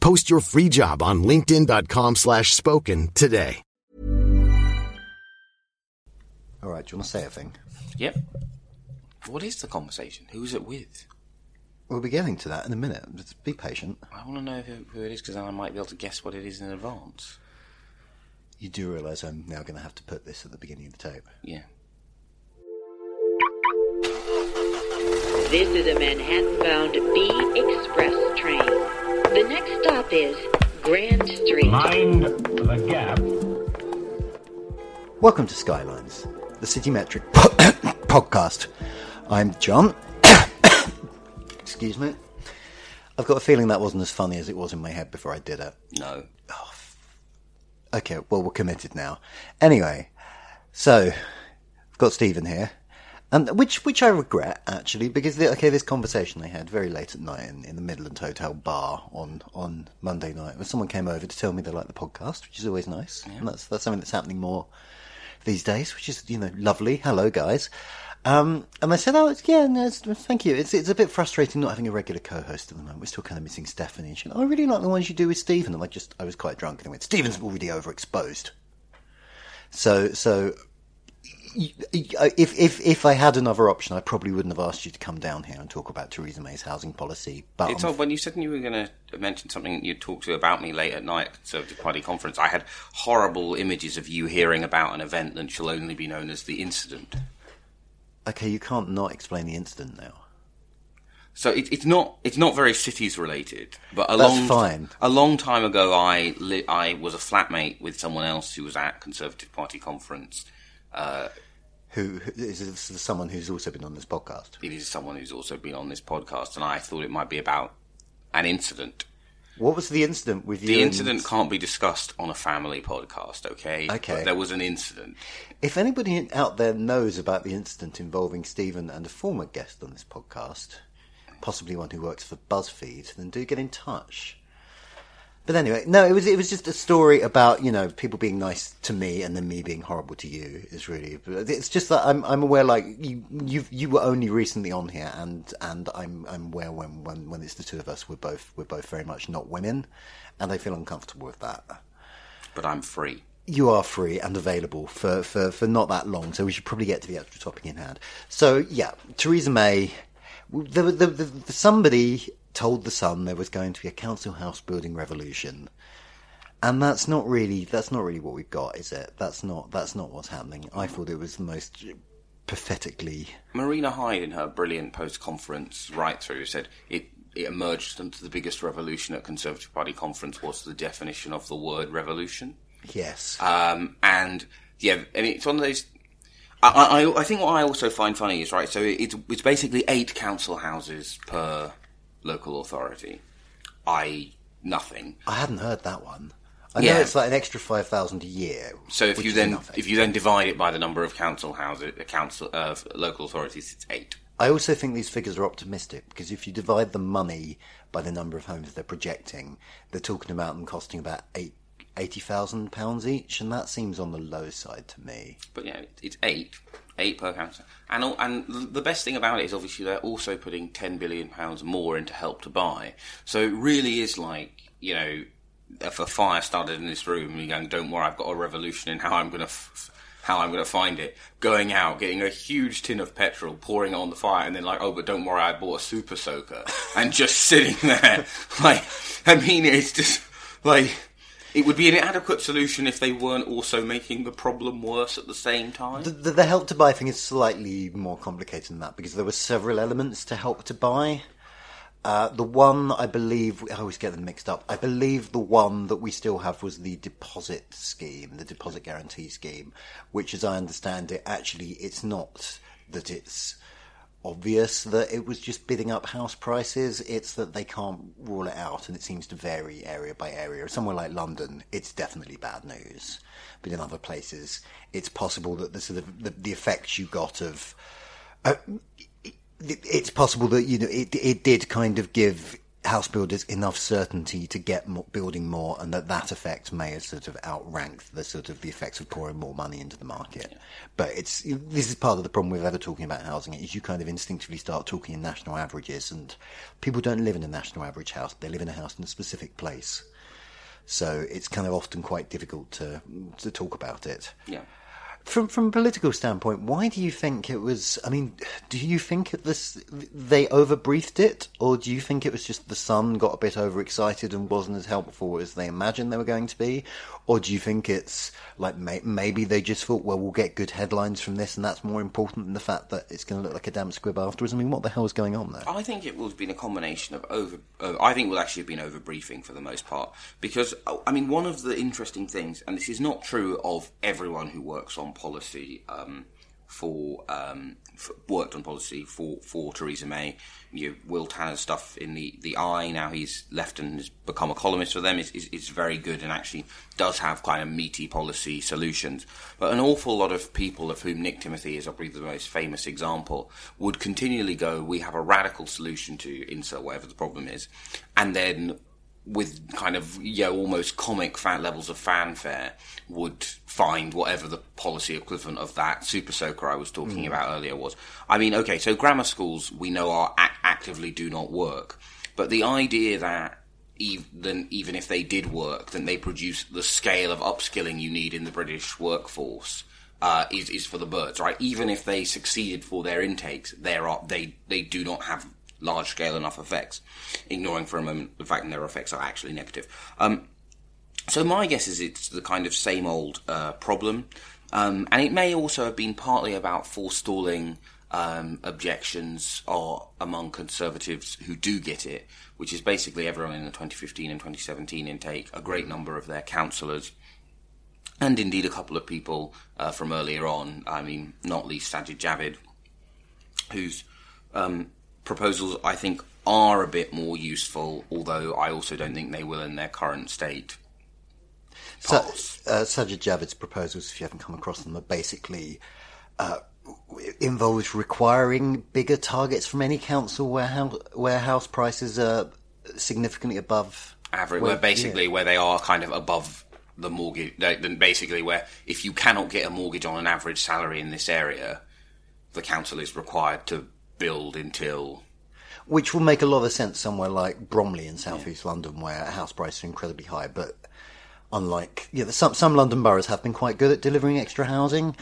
Post your free job on linkedin.com/spoken today. All right, do you want to say a thing? Yep. What is the conversation? Who is it with? We'll be getting to that in a minute. Just be patient. I want to know who it is, because then I might be able to guess what it is in advance. You do realise I'm now going to have to put this at the beginning of the tape? Yeah. This is a Manhattan-bound B Express train. The next stop is Grand Street. Mind the gap. Welcome to Skylines, the CityMetric podcast. I'm John. Excuse me. I've got a feeling that wasn't as funny as it was in my head before I did it. No. Oh, okay, well, we're committed now. Anyway, so I've got Stephen here. Which I regret, actually, because, this conversation I had very late at night in the Midland Hotel bar on Monday night, when someone came over to tell me they like the podcast, which is always nice. Yeah. And that's something that's happening more these days, which is, lovely. Hello, guys. And I said, thank you. It's a bit frustrating not having a regular co-host at the moment. We're still kind of missing Stephanie. And she went, I really like the ones you do with Stephen. And I was quite drunk. And I went, Stephen's already overexposed. So... If I had another option, I probably wouldn't have asked you to come down here and talk about Theresa May's housing policy. But it's odd, when you said you were going to mention something you'd talk to about me late at night at the Conservative Party conference, I had horrible images of you hearing about an event that shall only be known as the incident. Okay, you can't not explain the incident now. So it's not very cities related, but a long time ago, I was a flatmate with someone else who was at Conservative Party conference. Who is someone who's also been on this podcast? It is someone who's also been on this podcast, and I thought it might be about an incident. What was the incident with you? The incident can't be discussed on a family podcast, okay? Okay. But there was an incident. If anybody out there knows about the incident involving Stephen and a former guest on this podcast, possibly one who works for BuzzFeed, then do get in touch. But anyway, no, it was just a story about, people being nice to me and then me being horrible to you is really... It's just that I'm aware, you were only recently on here and I'm aware when it's the two of us, we're both very much not women, and I feel uncomfortable with that. But I'm free. You are free and available for not that long, so we should probably get to the actual topic in hand. So, yeah, Theresa May... somebody... told the Sun there was going to be a council house building revolution, and that's not really what we've got, is it? That's not what's happening. I thought it was the most pathetically... Marina Hyde, in her brilliant post-conference write-through, said it emerged that the biggest revolution at Conservative Party conference was the definition of the word revolution. Yes. And it's one of those... I think what I also find funny is, right, so it's basically 8 council houses per... local authority. Nothing. I hadn't heard that one. I know it's like an extra 5,000 a year. So if you then divide it by the number of council houses, local authorities, it's 8. I also think these figures are optimistic, because if you divide the money by the number of homes they're projecting, they're talking about them costing about £80,000 each, and that seems on the low side to me. But yeah, it's 8 per council. And the best thing about it is, obviously, they're also putting £10 billion more into Help to Buy. So it really is if a fire started in this room and you're going, don't worry, I've got a revolution in how I'm going to... how I'm going to find it, going out, getting a huge tin of petrol, pouring it on the fire, and then but don't worry, I bought a super soaker, and just sitting there, it's just... It would be an inadequate solution if they weren't also making the problem worse at the same time. The Help to Buy thing is slightly more complicated than that, because there were several elements to Help to Buy. The one I believe... I always get them mixed up. I believe the one that we still have was the deposit scheme, the deposit guarantee scheme, which, as I understand it, actually it's not that it's obvious that it was just bidding up house prices. It's that they can't rule it out, and it seems to vary area by area. Somewhere like London, it's definitely bad news. But in other places, it's possible that the sort of the effects you got of... It's possible that, you know, it did kind of give house builders enough certainty to get more, building more, and that effect may have sort of outranked the sort of the effects of pouring more money into the market. Yeah. But this is part of the problem with ever talking about housing, is you kind of instinctively start talking in national averages, and people don't live in a national average house. They live in a house in a specific place. So it's kind of often quite difficult to talk about it. Yeah. From a political standpoint, why do you think it was... I mean, do you think they overbriefed it? Or do you think it was just the Sun got a bit overexcited and wasn't as helpful as they imagined they were going to be? Or do you think it's like maybe they just thought, well, we'll get good headlines from this, and that's more important than the fact that it's going to look like a damn squib afterwards? I mean, what the hell is going on there? I think it will have been a combination of I think it will actually have been overbriefing for the most part. Because, I mean, one of the interesting things, and this is not true of everyone who works on policy, worked on policy for Theresa May. You know, Will Tanner's stuff in the Eye, now he's left and has become a columnist for them, is very good and actually does have kind of meaty policy solutions. But an awful lot of people, of whom Nick Timothy is probably the most famous example, would continually go, we have a radical solution to insert whatever the problem is, and then with kind of, you know, almost comic levels of fanfare, would find whatever the policy equivalent of that super soaker I was talking about earlier was. I mean, okay, so grammar schools we know are actively do not work, but the idea that even if they did work, then they produce the scale of upskilling you need in the British workforce is for the birds, right? Even if they succeeded for their intakes, they do not have large-scale enough effects, ignoring for a moment the fact that their effects are actually negative. So my guess is it's the kind of same old problem, and it may also have been partly about forestalling objections among Conservatives who do get it, which is basically everyone in the 2015 and 2017 intake, a great number of their councillors, and indeed a couple of people from earlier on, I mean, not least Sajid Javid, who's... proposals, I think, are a bit more useful, although I also don't think they will in their current state. Sajid Javid's proposals, if you haven't come across them, are basically... involves requiring bigger targets from any council where house prices are significantly above... average, where they are kind of above the mortgage... Basically, where if you cannot get a mortgage on an average salary in this area, the council is required to... build until... Which will make a lot of sense somewhere like Bromley in South East London, where house prices are incredibly high, but unlike... some London boroughs have been quite good at delivering extra housing.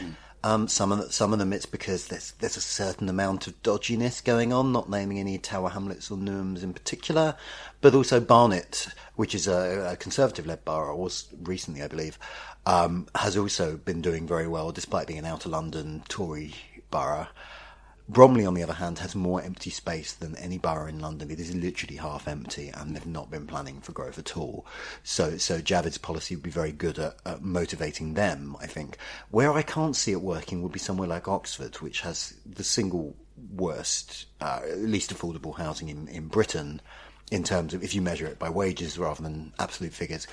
Some of them it's because there's a certain amount of dodginess going on, not naming any Tower Hamlets or Newhams in particular, but also Barnet, which is a Conservative-led borough, was recently, I believe, has also been doing very well, despite being an outer London Tory borough. Bromley, on the other hand, has more empty space than any borough in London. It is literally half empty, and they've not been planning for growth at all. So Javid's policy would be very good at motivating them, I think. Where I can't see it working would be somewhere like Oxford, which has the single worst, least affordable housing in Britain, in terms of if you measure it by wages rather than absolute figures.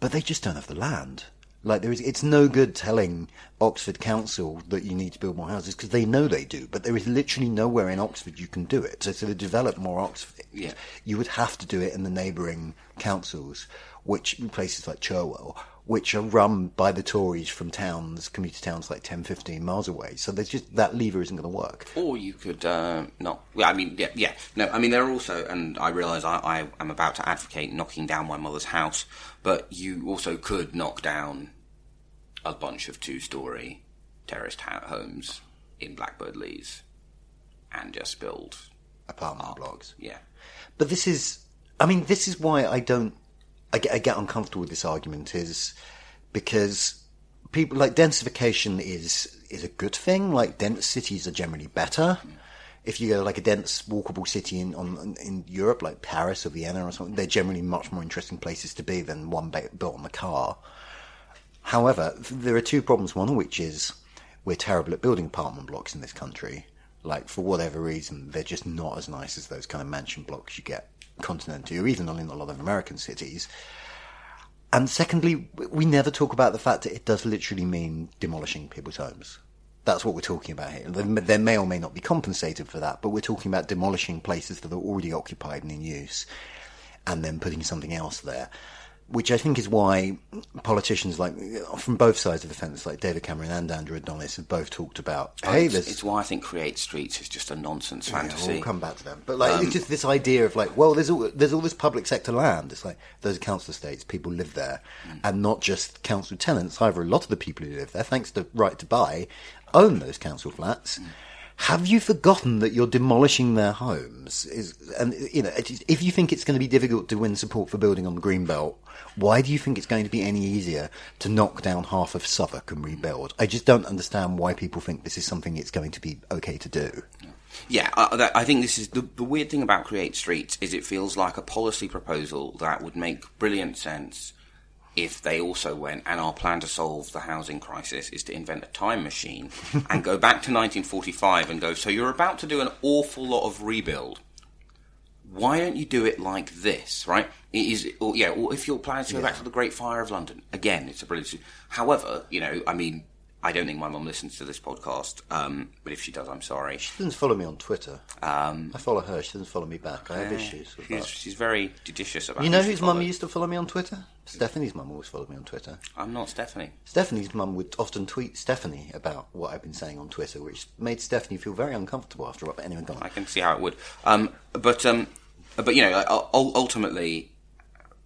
But they just don't have the land. Like, it's no good telling Oxford Council that you need to build more houses, because they know they do, but there is literally nowhere in Oxford you can do it. So to develop more Oxford, you would have to do it in the neighbouring councils, which places like Cherwell, which are run by the Tories from commuter towns like 10, 15 miles away. So there's just that lever isn't going to work. Or you could not. Well, I mean, yeah. No, I mean, there are also, and I realise I am about to advocate knocking down my mother's house, but you also could knock down a bunch of two-storey terraced homes in Blackbird Leas and just build apartment blocks. Yeah. But this is why I don't I get uncomfortable with this argument is because people like densification is a good thing. Like dense cities are generally better. If you go like a dense walkable city in Europe, like Paris or Vienna or something, they're generally much more interesting places to be than one built on the car. However, there are two problems. One of which is we're terrible at building apartment blocks in this country. Like, for whatever reason, they're just not as nice as those kind of mansion blocks you get continentally, or even in a lot of American cities. And secondly, we never talk about the fact that it does literally mean demolishing people's homes. That's what we're talking about here. They may or may not be compensated for that, but we're talking about demolishing places that are already occupied and in use, and then putting something else there. Which I think is why politicians like from both sides of the fence, like David Cameron and Andrew Adonis, have both talked about. It's why I think Create Streets is just a nonsense fantasy. We'll come back to them, but it's just this idea of there's all this public sector land. It's like those are council estates, people live there, and not just council tenants either. A lot of the people who live there, thanks to Right to Buy, own those council flats. Have you forgotten that you're demolishing their homes? If you think it's going to be difficult to win support for building on the green belt, why do you think it's going to be any easier to knock down half of Southwark and rebuild? I just don't understand why people think this is something it's going to be okay to do. Yeah, I think this is the weird thing about Create Streets is it feels like a policy proposal that would make brilliant sense if they also went, and our plan to solve the housing crisis is to invent a time machine and go back to 1945 and go, so you're about to do an awful lot of rebuild. Why don't you do it like this, right? Or if your plan is to go back to the Great Fire of London, again, it's a brilliant... However, I don't think my mum listens to this podcast, but if she does, I'm sorry. She doesn't follow me on Twitter. I follow her, she doesn't follow me back. I have issues with that. She's very judicious about it. You know whose mum used to follow me on Twitter? Stephanie's mum always followed me on Twitter. I'm not Stephanie. Stephanie's mum would often tweet Stephanie about what I've been saying on Twitter, which made Stephanie feel very uncomfortable after what anyone got. I can see how it would. Ultimately,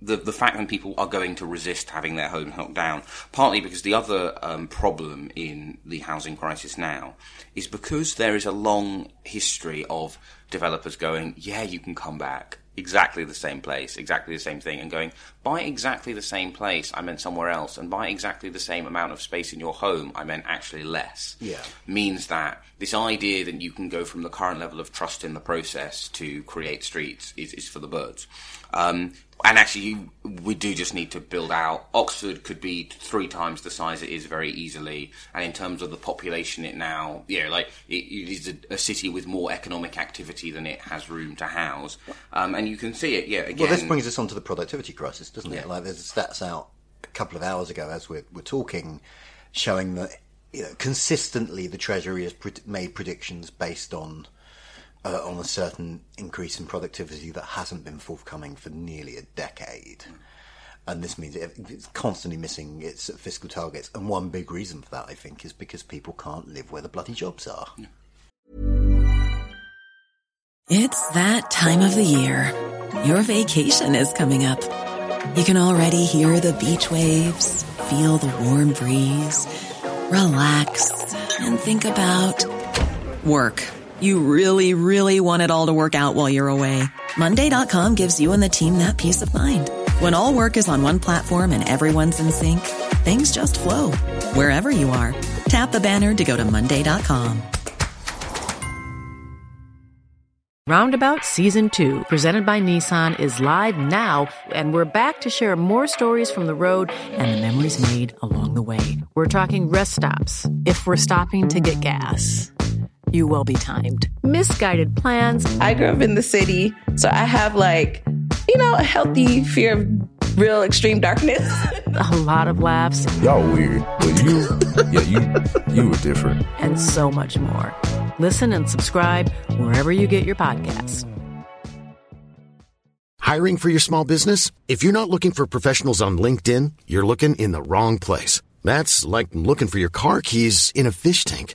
the fact that people are going to resist having their home knocked down, partly because the other problem in the housing crisis now is because there is a long history of developers going, yeah, you can come back, exactly the same place, exactly the same thing, and going, by exactly the same place, I meant somewhere else, and by exactly the same amount of space in your home, I meant actually less. Yeah. Means that this idea that you can go from the current level of trust in the process to Create Streets is for the birds. And actually, we do just need to build out. Oxford could be 3 times the size it is very easily. And in terms of the population it now, it is a city with more economic activity than it has room to house. And you can see it, again. Well, this brings us on to the productivity crisis, doesn't it? Yeah. Like, there's stats out a couple of hours ago as we're talking, showing that, consistently the Treasury has made predictions based on a certain increase in productivity that hasn't been forthcoming for nearly a decade. And this means it's constantly missing its fiscal targets. And one big reason for that, I think, is because people can't live where the bloody jobs are. It's that time of the year. Your vacation is coming up. You can already hear the beach waves, feel the warm breeze, relax, and think about work. You really, really want it all to work out while you're away. Monday.com gives you and the team that peace of mind. When all work is on one platform and everyone's in sync, things just flow. Wherever you are, tap the banner to go to Monday.com. Roundabout Season 2, presented by Nissan, is live now, and we're back to share more stories from the road and the memories made along the way. We're talking rest stops, if we're stopping to get gas. You will be timed. Misguided plans. I grew up in the city, so I have a healthy fear of real extreme darkness. A lot of laughs. Y'all weird, but you were different. And so much more. Listen and subscribe wherever you get your podcasts. Hiring for your small business? If you're not looking for professionals on LinkedIn, you're looking in the wrong place. That's like looking for your car keys in a fish tank.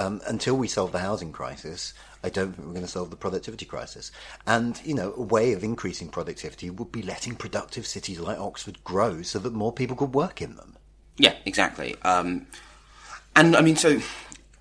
Until we solve the housing crisis, I don't think we're going to solve the productivity crisis. And, you know, a way of increasing productivity would be letting productive cities like Oxford grow so that more people could work in them. Yeah, exactly. And, I mean, so...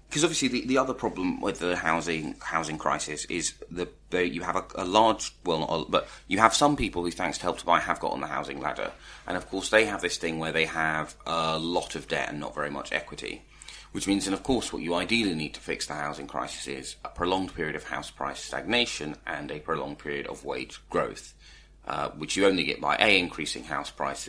Because obviously the other problem with the housing crisis is that you have a large, well, not all, but you have some people who, thanks to Help to Buy, have got on the housing ladder. And, of course, they have this thing where they have a lot of debt and not very much equity, which means, and, of course, what you ideally need to fix the housing crisis is a prolonged period of house price stagnation and a prolonged period of wage growth, which you only get by, A, increasing house bills,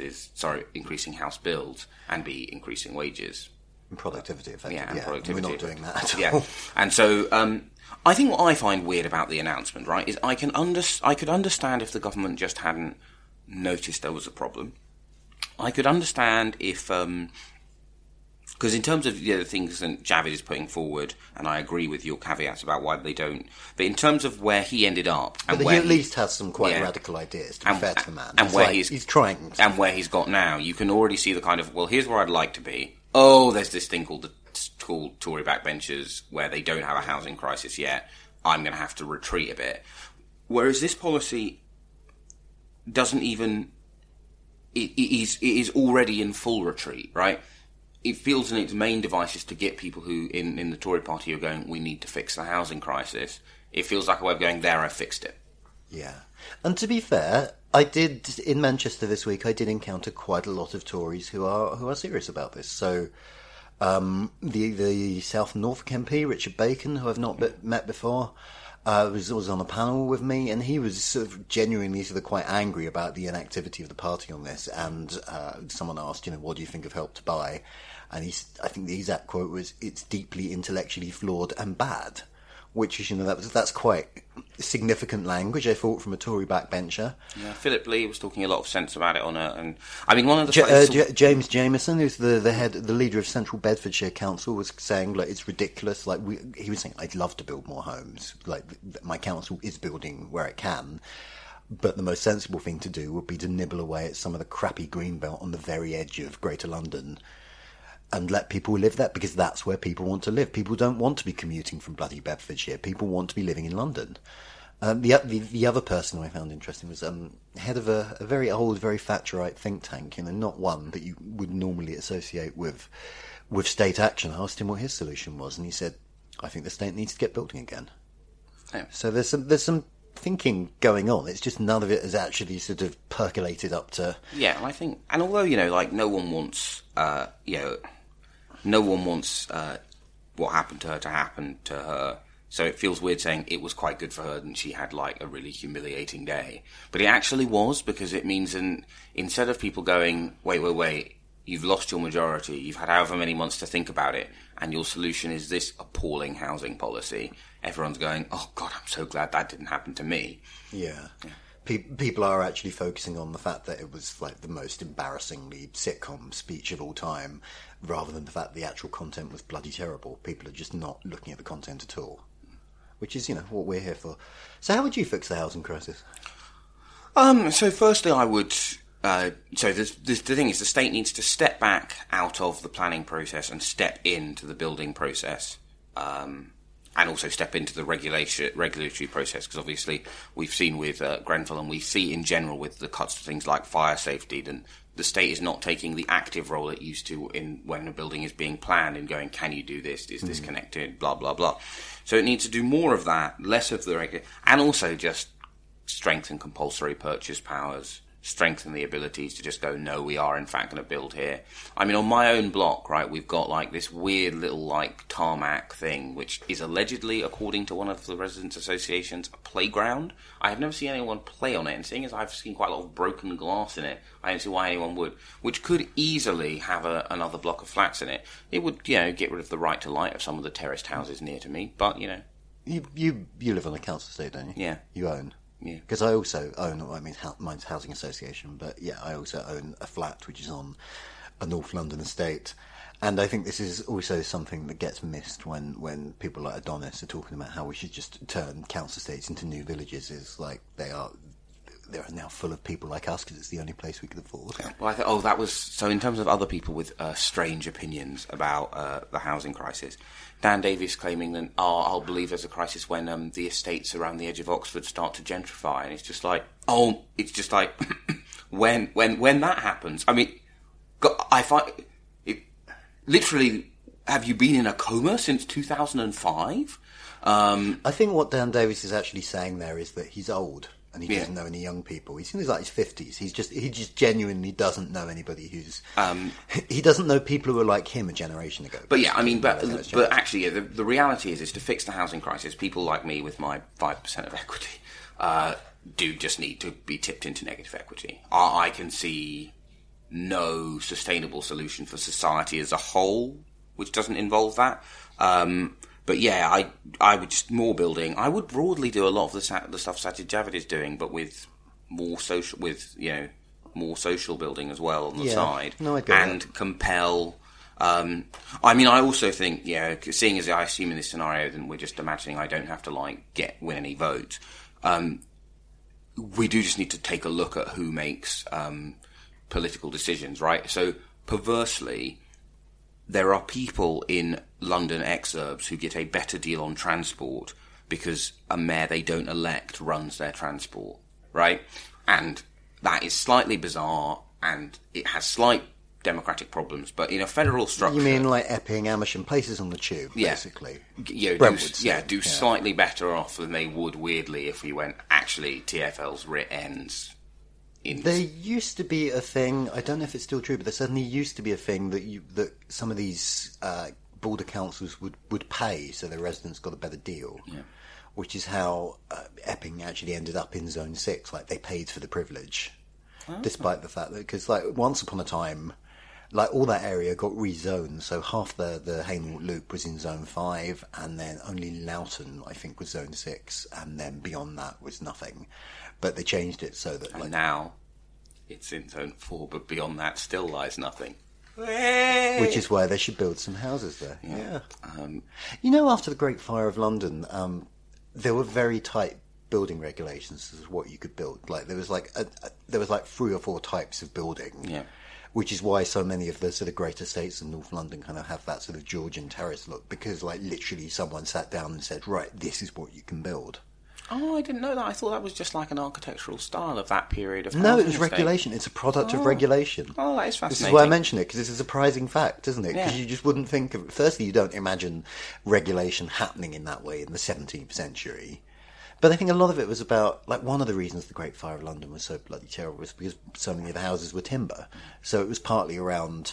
and, B, increasing wages. And productivity, effectively. Yeah, and productivity. We're not doing that at all. And so I think what I find weird about the announcement, right, is I could understand if the government just hadn't noticed there was a problem. I could understand if... Because in terms of the things that Javid is putting forward, and I agree with your caveats about why they don't... But in terms of where he ended up... and but where he at least has some quite radical ideas, to be fair to the man. And where like he's trying... And where he's got now, you can already see the kind of, well, here's where I'd like to be. Oh, there's this thing called Tory backbenchers where they don't have a housing crisis yet. I'm going to have to retreat a bit. Whereas this policy doesn't even... It is already in full retreat, right? It feels in its main device is to get people who in the Tory party are going, we need to fix the housing crisis. It feels like a way of going, there, I fixed it. Yeah. And to be fair... in Manchester this week, I did encounter quite a lot of Tories who are serious about this. So the South Norfolk MP, Richard Bacon, who I've not met before, was on a panel with me, and he was sort of genuinely sort of quite angry about the inactivity of the party on this. And someone asked, you know, what do you think of Help to Buy? And I think the exact quote was, it's deeply intellectually flawed and bad. Which is, you know, that's quite significant language, I thought, from a Tory backbencher. Yeah, Philip Lee was talking a lot of sense about it on it, and I mean, one of the James Jameson, who's the leader of Central Bedfordshire Council, was saying like it's ridiculous. Like he was saying, I'd love to build more homes. Like my council is building where it can, but the most sensible thing to do would be to nibble away at some of the crappy green belt on the very edge of Greater London. And let people live there, because that's where people want to live. People don't want to be commuting from bloody Bedfordshire. People want to be living in London. The other person who I found interesting was head of a very old, very Thatcherite think tank, you know, not one that you would normally associate with state action. I asked him what his solution was, and he said, I think the state needs to get building again. Yeah. So there's some thinking going on. It's just none of it has actually sort of percolated up to... Yeah, and I think... And although, you know, like, no one wants what happened to her to happen to her. So it feels weird saying it was quite good for her and she had, like, a really humiliating day. But it actually was, because it means instead of people going, wait, you've lost your majority, you've had however many months to think about it, and your solution is this appalling housing policy, everyone's going, oh, God, I'm so glad that didn't happen to me. Yeah. People are actually focusing on the fact that it was, like, the most embarrassingly sitcom speech of all time, rather than the fact the actual content was bloody terrible. People are just not looking at the content at all, which is, you know, what we're here for. So how would you fix the housing crisis? So firstly, I would... the thing is, the state needs to step back out of the planning process and step into the building process, and also step into the regulatory process, because obviously we've seen with Grenfell, and we see in general with the cuts to things like fire safety, then the state is not taking the active role it used to in when a building is being planned and going, can you do this? Is this connected? Blah, blah, blah. So it needs to do more of that, less of the regular, and also just strengthen compulsory purchase powers, strengthen the abilities to just go, no, we are in fact going to build here. I mean, on my own block, right, we've got like this weird little like tarmac thing, which is allegedly, according to one of the residents' associations, a playground. I have never seen anyone play on it, and seeing as I've seen quite a lot of broken glass in it, I don't see why anyone would, which could easily have another block of flats in it. It would, you know, get rid of the right to light of some of the terraced houses near to me, but, you know. You live on a council estate, don't you? Yeah. You own. Yeah, because I also own, I mean, mine's housing association, but yeah, I also own a flat which is on a North London estate, and I think this is also something that gets missed when people like Adonis are talking about how we should just turn council estates into new villages. Is like they are they're now full of people like us because it's the only place we can afford. Well, I think, that was... So in terms of other people with strange opinions about the housing crisis, Dan Davies claiming that, I'll believe there's a crisis when the estates around the edge of Oxford start to gentrify. And it's just like, when that happens... I mean, I find... Literally, have you been in a coma since 2005? I think what Dan Davies is actually saying there is that he's old and he doesn't know any young people. He seems like his 50s. He just genuinely doesn't know anybody who's... he doesn't know people who are like him a generation ago. But yeah, I mean, but actually, the reality is to fix the housing crisis, people like me with my 5% of equity do just need to be tipped into negative equity. I can see no sustainable solution for society as a whole which doesn't involve that. But yeah, I would just more building. I would broadly do a lot of the stuff Sajid Javid is doing, but with more social, building as well on the side. No, I get and that. Compel. I mean, I also think, seeing as I assume in this scenario, then we're just imagining I don't have to win any votes. We do just need to take a look at who makes political decisions, right? So perversely, there are people in London exurbs who get a better deal on transport because a mayor they don't elect runs their transport, right? And that is slightly bizarre and it has slight democratic problems, but in a federal structure... You mean like Epping, Amersham, places on the tube, basically? Yeah, do slightly better off than they would, weirdly, if we went, actually, TfL's writ ends... There used to be a thing, I don't know if it's still true, but there certainly used to be a thing that some of these border councils would pay so their residents got a better deal, which is how Epping actually ended up in Zone 6. Like, they paid for the privilege, despite the fact that... Because, once upon a time, all that area got rezoned, so half the Hainault Loop was in Zone 5, and then only Loughton, I think, was Zone 6, and then beyond that was nothing. But they changed it so that... And now it's in Zone 4, but beyond that still lies nothing. Which is why they should build some houses there. Yeah. After the Great Fire of London, there were very tight building regulations as to what you could build. There was 3 or 4 types of building. Yeah. Which is why so many of the sort of great estates in North London kind of have that sort of Georgian terrace look, because literally someone sat down and said, right, this is what you can build. Oh, I didn't know that. I thought that was just an architectural style of that period of time. No, it was regulation. It's a product of regulation. Oh, that is fascinating. This is why I mention it, because it's a surprising fact, isn't it? Because you just wouldn't think of it. Firstly, you don't imagine regulation happening in that way in the 17th century. But I think a lot of it was about... one of the reasons the Great Fire of London was so bloody terrible was because so many of the houses were timber. So it was partly around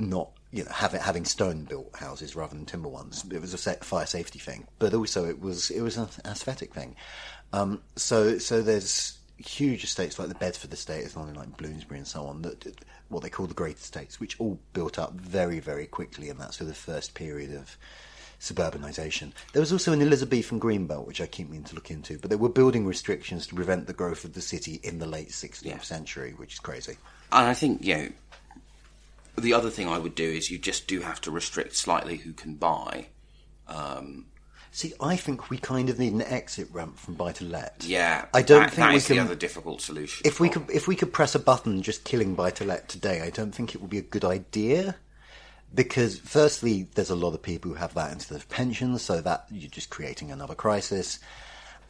not... having stone-built houses rather than timber ones. It was a fire safety thing, but also it was an aesthetic thing. So there's huge estates like the Bedford estate is one in Bloomsbury and so on, that what they call the Great Estates, which all built up very, very quickly in that sort of first period of suburbanisation. There was also an Elizabethan greenbelt, which I keep meaning to look into, but there were building restrictions to prevent the growth of the city in the late 16th century, which is crazy. And I think, the other thing I would do is you just do have to restrict slightly who can buy. See, I think we kind of need an exit ramp from buy to let. Yeah, I don't think that we is can, the other difficult solution. If we could press a button just killing buy to let today, I don't think it would be a good idea. Because firstly, there's a lot of people who have that instead of pensions, so that you're just creating another crisis.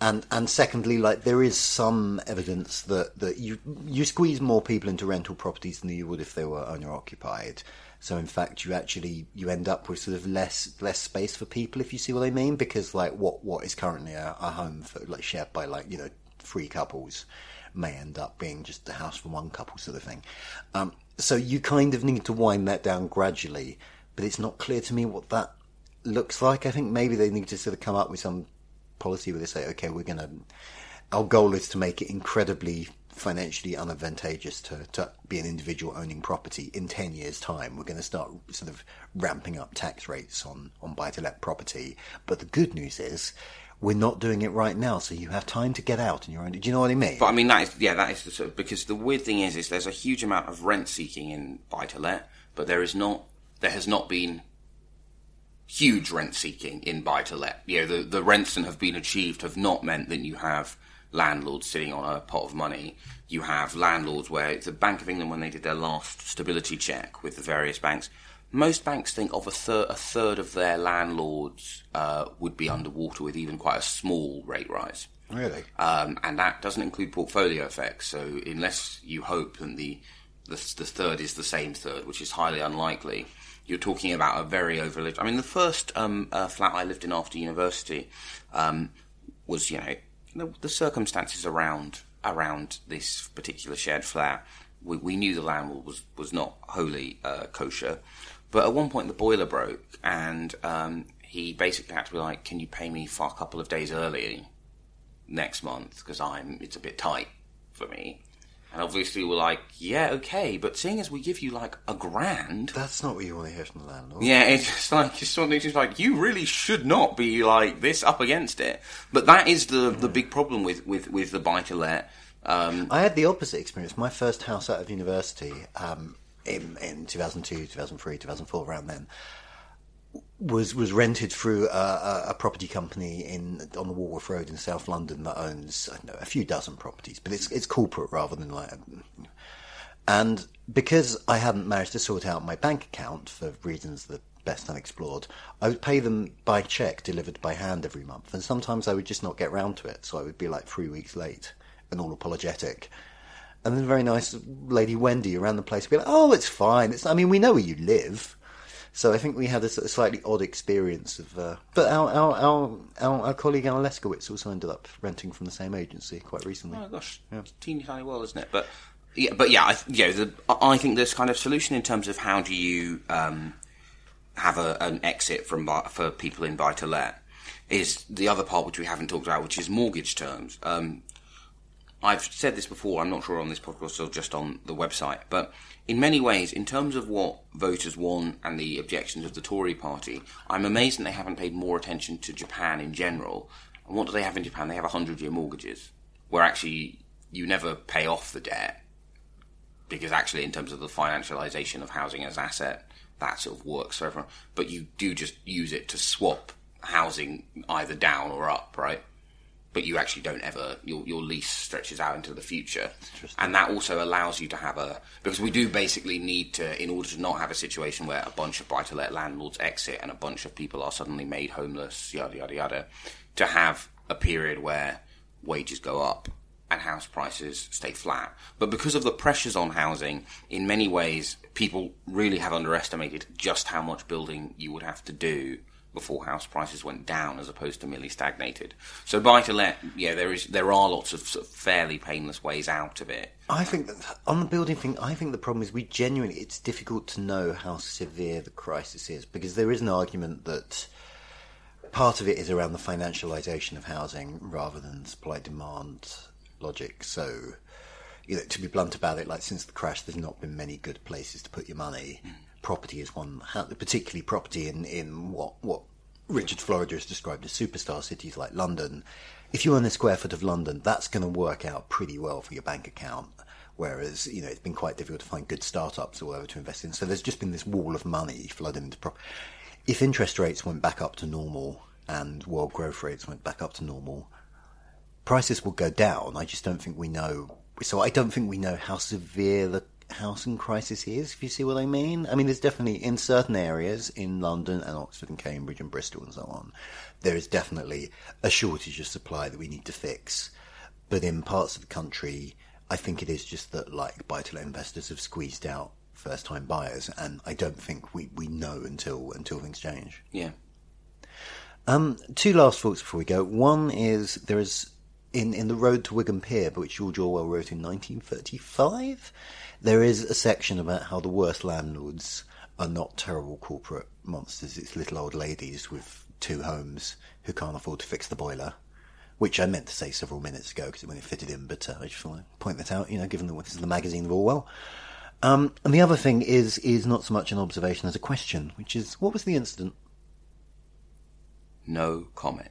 And secondly, there is some evidence that you squeeze more people into rental properties than you would if they were owner occupied. So in fact, you end up with sort of less space for people, if you see what I mean, because what is currently a home for shared by 3 couples may end up being just a house for one couple sort of thing. So you kind of need to wind that down gradually, but it's not clear to me what that looks like. I think maybe they need to sort of come up with some policy where they say, okay, our goal is to make it incredibly financially unadvantageous to be an individual owning property in 10 years' time. We're going to start sort of ramping up tax rates on buy-to-let property. But the good news is we're not doing it right now, so you have time to get out in your own... Do you know what I mean? But I mean, that is the sort of... Because the weird thing is there's a huge amount of rent-seeking in buy-to-let, but there has not been... huge rent seeking in buy to let. The rents that have been achieved have not meant that you have landlords sitting on a pot of money. You have landlords where the Bank of England, when they did their last stability check with the various banks, most banks think of a third of their landlords would be underwater with even quite a small rate rise. Really? And that doesn't include portfolio effects. So unless you hope that the third is the same third, which is highly unlikely, you're talking about a very overlived. I mean, the first flat I lived in after university was, you know, the circumstances around this particular shared flat. We knew the landlord was not wholly kosher, but at one point the boiler broke, and he basically had to be like, "Can you pay me for a couple of days early next month? Because it's a bit tight for me." And obviously we're like, yeah, okay, but seeing as we give you, like, £1,000... That's not what you want to hear from the landlord. Yeah, it's something just like, you really should not be, like, this up against it. But that is the big problem with the buy-to-let. I had the opposite experience. My first house out of university, in 2002, 2003, 2004, around then, was rented through a property company on the Walworth Road in South London that owns, I don't know, a few dozen properties, but it's corporate rather than like. And because I hadn't managed to sort out my bank account for reasons the best unexplored, I would pay them by cheque delivered by hand every month, and sometimes I would just not get round to it, so I would be like 3 weeks late and all apologetic. And then very nice lady Wendy around the place would be like, "Oh, it's fine. It's, I mean, we know where you live." So I think we had a sort of slightly odd experience of... but our colleague Al Leskowitz also ended up renting from the same agency quite recently. Oh, gosh. Yeah. It's a teeny tiny world, isn't it? I think this kind of solution in terms of how do you have an exit for people in buy-to-let is the other part which we haven't talked about, which is mortgage terms. I've said this before, I'm not sure on this podcast or just on the website, but in many ways, in terms of what voters want and the objections of the Tory party, I'm amazed that they haven't paid more attention to Japan in general. And what do they have in Japan? They have 100-year mortgages, where actually you never pay off the debt, because actually in terms of the financialisation of housing as asset, that sort of works for everyone. But you do just use it to swap housing either down or up, right? But you actually don't ever, your lease stretches out into the future. And that also allows you to have because we do basically need to, in order to not have a situation where a bunch of buy-to-let landlords exit and a bunch of people are suddenly made homeless, yada, yada, yada, to have a period where wages go up and house prices stay flat. But because of the pressures on housing, in many ways, people really have underestimated just how much building you would have to do before house prices went down, as opposed to merely stagnated. So buy-to-let, yeah, there are lots of, sort of fairly painless ways out of it. I think that on the building thing, I think the problem is it's difficult to know how severe the crisis is, because there is an argument that part of it is around the financialisation of housing rather than supply-demand logic. So, you know, to be blunt about it, like since the crash, there's not been many good places to put your money. Mm. Property is one, particularly property in what Richard Florida has described as superstar cities like London. If you own a square foot of London, that's going to work out pretty well for your bank account, whereas, you know, it's been quite difficult to find good startups or whatever to invest in. So there's just been this wall of money flooding into property. If interest rates went back up to normal and world growth rates went back up to normal, prices will go down. I just don't think we know. So I don't think we know how severe the housing crisis is, if you see what I mean. I mean, there's definitely, in certain areas, in London and Oxford and Cambridge and Bristol and so on, there is definitely a shortage of supply that we need to fix. But in parts of the country, I think it is just that, like, buy-to-let investors have squeezed out first-time buyers, and I don't think we know until things change. Yeah. Two last thoughts before we go. One is, there is, in The Road to Wigan Pier, which George Orwell wrote in 1935... there is a section about how the worst landlords are not terrible corporate monsters. It's little old ladies with two homes who can't afford to fix the boiler, which I meant to say several minutes ago because when it fitted in, but I just want to point that out, you know, given that this is the magazine of Orwell. And the other thing is not so much an observation as a question, which is, what was the incident? No comment.